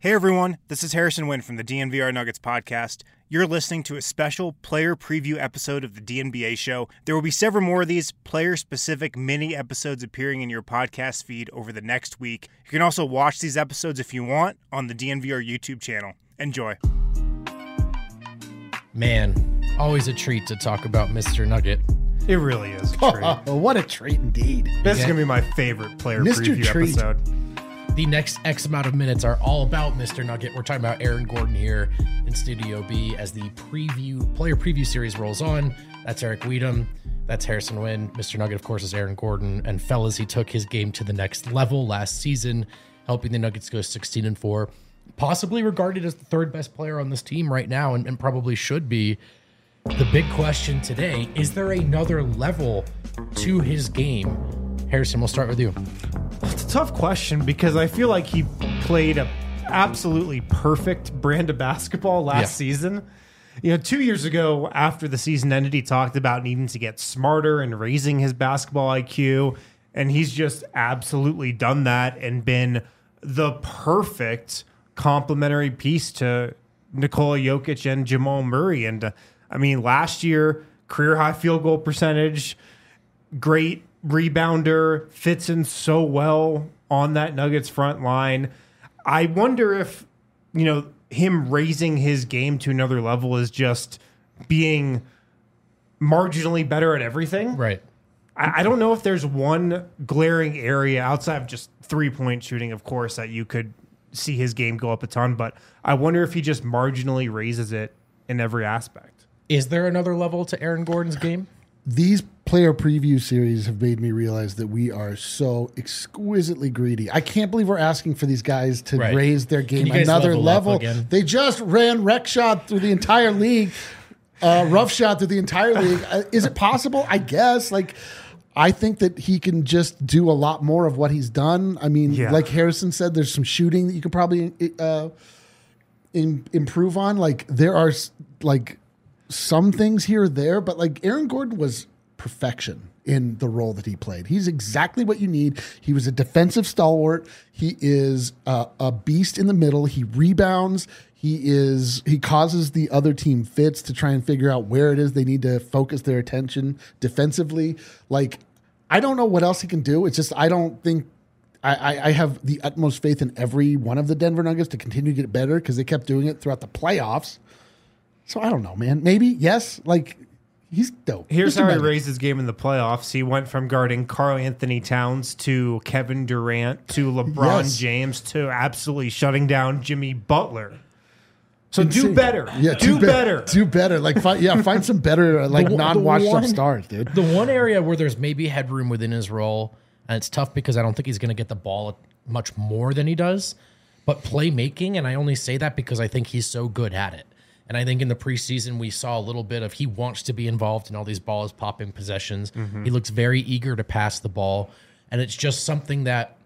Hey everyone, this is Harrison Wind from the DNVR Nuggets podcast. You're listening to a special player preview episode of the DNBA show. There will be several more of these player-specific mini-episodes appearing in your podcast feed over the next week. You can also watch these episodes if you want on the DNVR YouTube channel. Enjoy. Man, always a treat to talk about Mr. Nugget. It really is a treat. Oh, what a treat indeed. This is going to be my favorite player preview episode. The next X amount of minutes are all about Mr. Nugget. We're talking about Aaron Gordon here in Studio B as the player preview series rolls on. That's Eric Wedum. That's Harrison Wind. Mr. Nugget, of course, is Aaron Gordon. And fellas, he took his game to the next level last season, helping the Nuggets go 16-4. Possibly regarded as the third best player on this team right now and probably should be. The big question today, is there another level to his game? Harrison, we'll start with you. It's a tough question because I feel like he played an absolutely perfect brand of basketball last season. You know, 2 years ago, after the season ended, he talked about needing to get smarter and raising his basketball IQ, and he's just absolutely done that and been the perfect complementary piece to Nikola Jokic and Jamal Murray. And I mean, last year, career-high field goal percentage, great rebounder, fits in so well on that Nuggets front line. I wonder if, you know, him raising his game to another level is just being marginally better at everything. Right. I don't know if there's one glaring area outside of just three-point shooting, of course, that you could see his game go up a ton, but I wonder if he just marginally raises it in every aspect. Is there another level to Aaron Gordon's game? These player preview series have made me realize that we are so exquisitely greedy. I can't believe we're asking for these guys to raise their game another level. They just ran roughshod through the entire league. Is it possible? I guess. Like, I think that he can just do a lot more of what he's done. I mean, like Harrison said, there's some shooting that you could probably improve on. Like, there are like some things here or there, but like Aaron Gordon was perfection in the role that he played. He's exactly what you need. He was a defensive stalwart. He is a beast in the middle. He rebounds. He causes the other team fits to try and figure out where it is they need to focus their attention defensively. Like, I don't know what else he can do. It's just, I don't think I have the utmost faith in every one of the Denver Nuggets to continue to get better because they kept doing it throughout the playoffs. So I don't know, man. Maybe, yes. Like, he's dope. Here's how he raised his game in the playoffs. He went from guarding Karl Anthony Towns to Kevin Durant to LeBron James to absolutely shutting down Jimmy Butler. So insane. Do better. Yeah, do better. Like, find some better, like, non-washed up stars, dude. The one area where there's maybe headroom within his role, and it's tough because I don't think he's going to get the ball much more than he does, but playmaking, and I only say that because I think he's so good at it. And I think in the preseason, we saw a little bit of he wants to be involved in all these balls, pop-in possessions. Mm-hmm. He looks very eager to pass the ball. And it's just something that,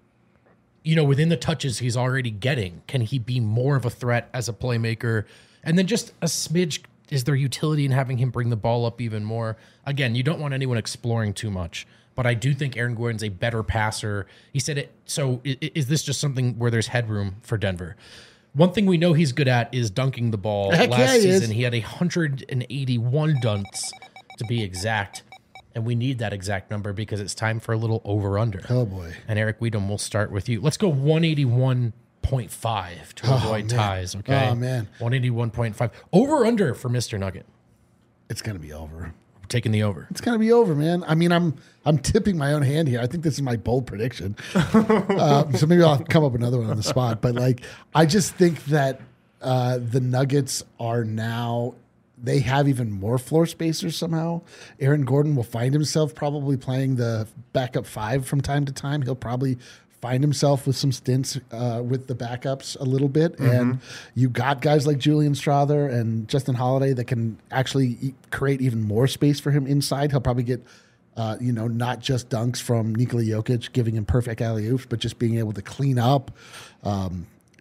you know, within the touches he's already getting, can he be more of a threat as a playmaker? And then just a smidge, is there utility in having him bring the ball up even more? Again, you don't want anyone exploring too much. But I do think Aaron Gordon's a better passer. He said it. So is this just something where there's headroom for Denver? One thing we know he's good at is dunking the ball. Last season, he had 181 dunks, to be exact. And we need that exact number because it's time for a little over-under. Oh, boy. And Eric Wedum, we'll start with you. Let's go 181.5. 181.5 to avoid ties. Okay. Oh man. 181.5 over under for Mr. Nugget. It's gonna be over. I'm taking the over. It's gonna be over, man. I mean, I'm tipping my own hand here. I think this is my bold prediction. So maybe I'll come up with another one on the spot. But like, I just think that the Nuggets are now. They have even more floor spacers somehow. Aaron Gordon will find himself probably playing the backup five from time to time. He'll probably find himself with some stints with the backups a little bit. Mm-hmm. And you got guys like Julian Strawther and Justin Holiday that can actually create even more space for him inside. He'll probably get, you know, not just dunks from Nikola Jokic giving him perfect alley-oops, but just being able to clean up.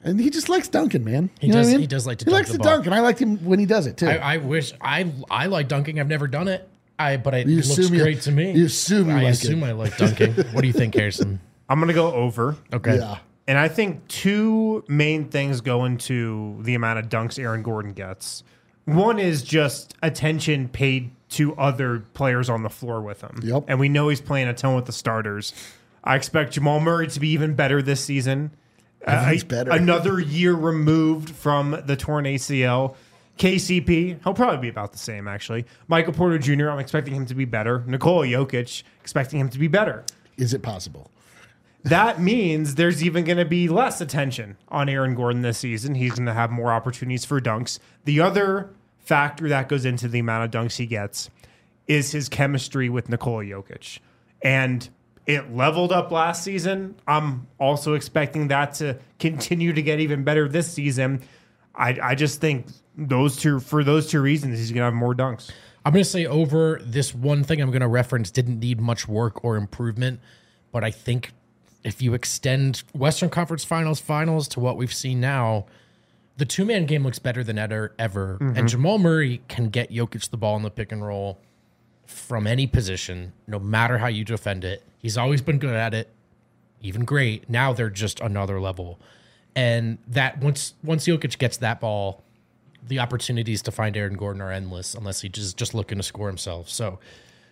And he just likes dunking, man. He does. I mean? He does like to. He dunk likes the to ball. Dunk, and I liked him when he does it too. I wish I like dunking. I've never done it. But it looks great to me. You assume I like assume it. I like dunking. What do you think, Harrison? I'm gonna go over. Okay. Yeah. And I think two main things go into the amount of dunks Aaron Gordon gets. One is just attention paid to other players on the floor with him. Yep. And we know he's playing a ton with the starters. I expect Jamal Murray to be even better this season. He's better. Another year removed from the torn ACL. KCP, he'll probably be about the same, actually. Michael Porter Jr., I'm expecting him to be better. Nikola Jokic, expecting him to be better. Is it possible? That means there's even going to be less attention on Aaron Gordon this season. He's going to have more opportunities for dunks. The other factor that goes into the amount of dunks he gets is his chemistry with Nikola Jokic. And it leveled up last season. I'm also expecting that to continue to get even better this season. I just think for those two reasons, he's going to have more dunks. I'm going to say over. This one thing I'm going to reference didn't need much work or improvement, but I think if you extend Western Conference Finals to what we've seen now, the two-man game looks better than ever. Mm-hmm. And Jamal Murray can get Jokic the ball in the pick and roll from any position, no matter how you defend it. He's always been good at it, even great. Now they're just another level. And that once Jokic gets that ball, the opportunities to find Aaron Gordon are endless unless he just looking to score himself. So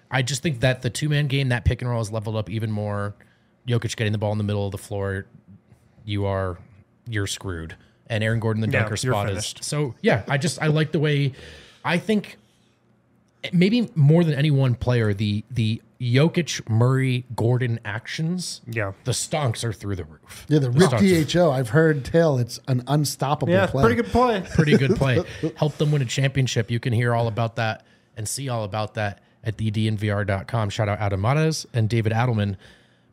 I just think that the two-man game, that pick and roll, is leveled up even more. Jokic getting the ball in the middle of the floor, you're screwed. And Aaron Gordon, the dunker spot finished. Is... So, yeah, I like the way... I think... Maybe more than any one player, the Jokic, Murray, Gordon actions, the stonks are through the roof. Yeah, the Rick DHO, I've heard tell it's an unstoppable play. Yeah, pretty good play. Helped them win a championship. You can hear all about that and see all about that at thednvr.com. Shout out Adam Mares and David Adelman.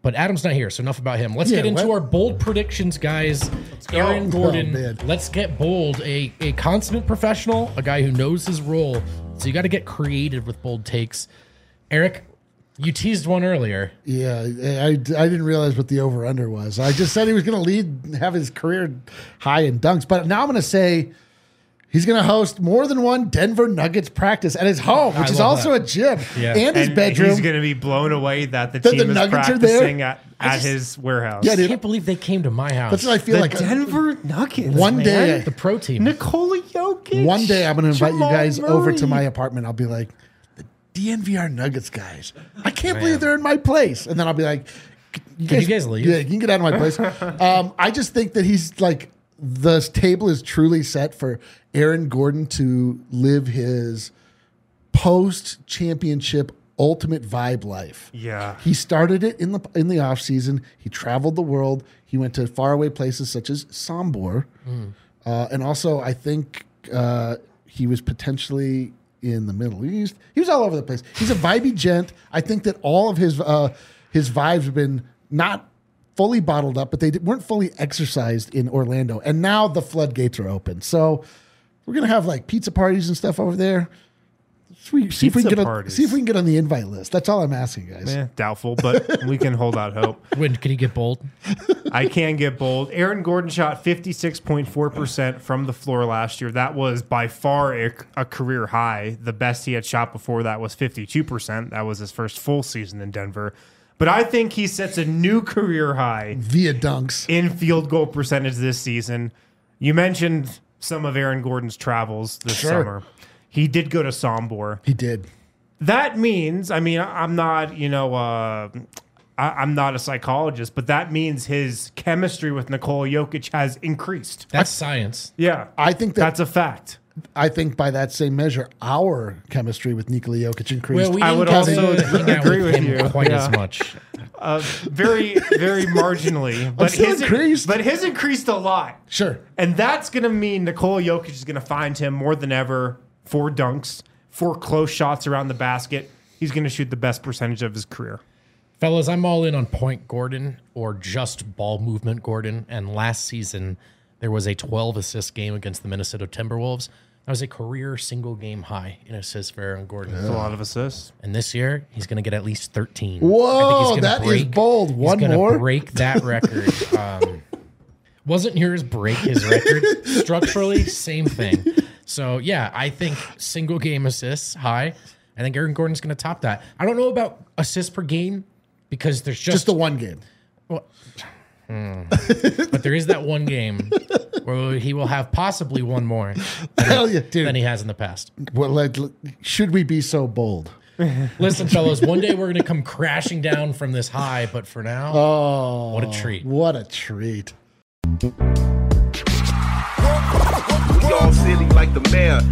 But Adam's not here, so enough about him. Let's get into our bold predictions, guys. Aaron Gordon, let's get bold. A consummate professional, a guy who knows his role. So you got to get creative with bold takes. Eric, you teased one earlier. Yeah, I didn't realize what the over-under was. I just said he was going to lead, have his career high in dunks. But now I'm going to say he's going to host more than one Denver Nuggets practice at his home, which is also a gym and his bedroom. He's going to be blown away that the team is practicing at his warehouse. Yeah, I can't believe they came to my house. That's what I feel like. Denver Nuggets. One day. The pro team. Nikola Jokic. One day I'm going to invite you guys over to my apartment. I'll be like, the DNVR Nuggets guys. I can't believe they're in my place. And then I'll be like, can you guys leave? Yeah, you can get out of my place. I just think that he's like, the table is truly set for Aaron Gordon to live his post-championship ultimate vibe life. Yeah. He started it in the offseason. He traveled the world. He went to faraway places such as Sombor. Mm. And also, I think he was potentially in the Middle East. He was all over the place. He's a vibey gent. I think that all of his vibes have been not fully bottled up, but they weren't fully exercised in Orlando. And now the floodgates are open. So we're going to have like pizza parties and stuff over there. See if we can get on the invite list. That's all I'm asking, guys. Doubtful, but we can hold out hope. When can you get bold? I can get bold. Aaron Gordon shot 56.4% from the floor last year. That was by far a career high. The best he had shot before that was 52%. That was his first full season in Denver. But I think he sets a new career high via dunks in field goal percentage this season. You mentioned some of Aaron Gordon's travels this summer. He did go to Sombor. He did. That means, I'm not, I'm not a psychologist, but that means his chemistry with Nikola Jokic has increased. That's science. Yeah. I think that's a fact. I think by that same measure, our chemistry with Nikola Jokic increased. Well, I would also agree with you quite as much. Very, very marginally. But his increased. But his increased a lot. Sure. And that's going to mean Nikola Jokic is going to find him more than ever for dunks, for close shots around the basket. He's going to shoot the best percentage of his career. Fellas, I'm all in on point Gordon or just ball movement Gordon. And last season, there was a 12-assist game against the Minnesota Timberwolves. That was a career single-game high in assists for Aaron Gordon. That's a lot of assists. And this year, he's going to get at least 13. Whoa, that is bold. One more? He's going to break that record. Wasn't yours break his record? Structurally, same thing. So, yeah, I think single-game assists high. I think Aaron Gordon's going to top that. I don't know about assists per game because there's just the one game. Well, but there is that one game where he will have possibly one more than he has in the past. Well, should we be so bold? Listen, fellas, one day we're going to come crashing down from this high, but for now, what a treat. What a treat. We all silly like the mayor.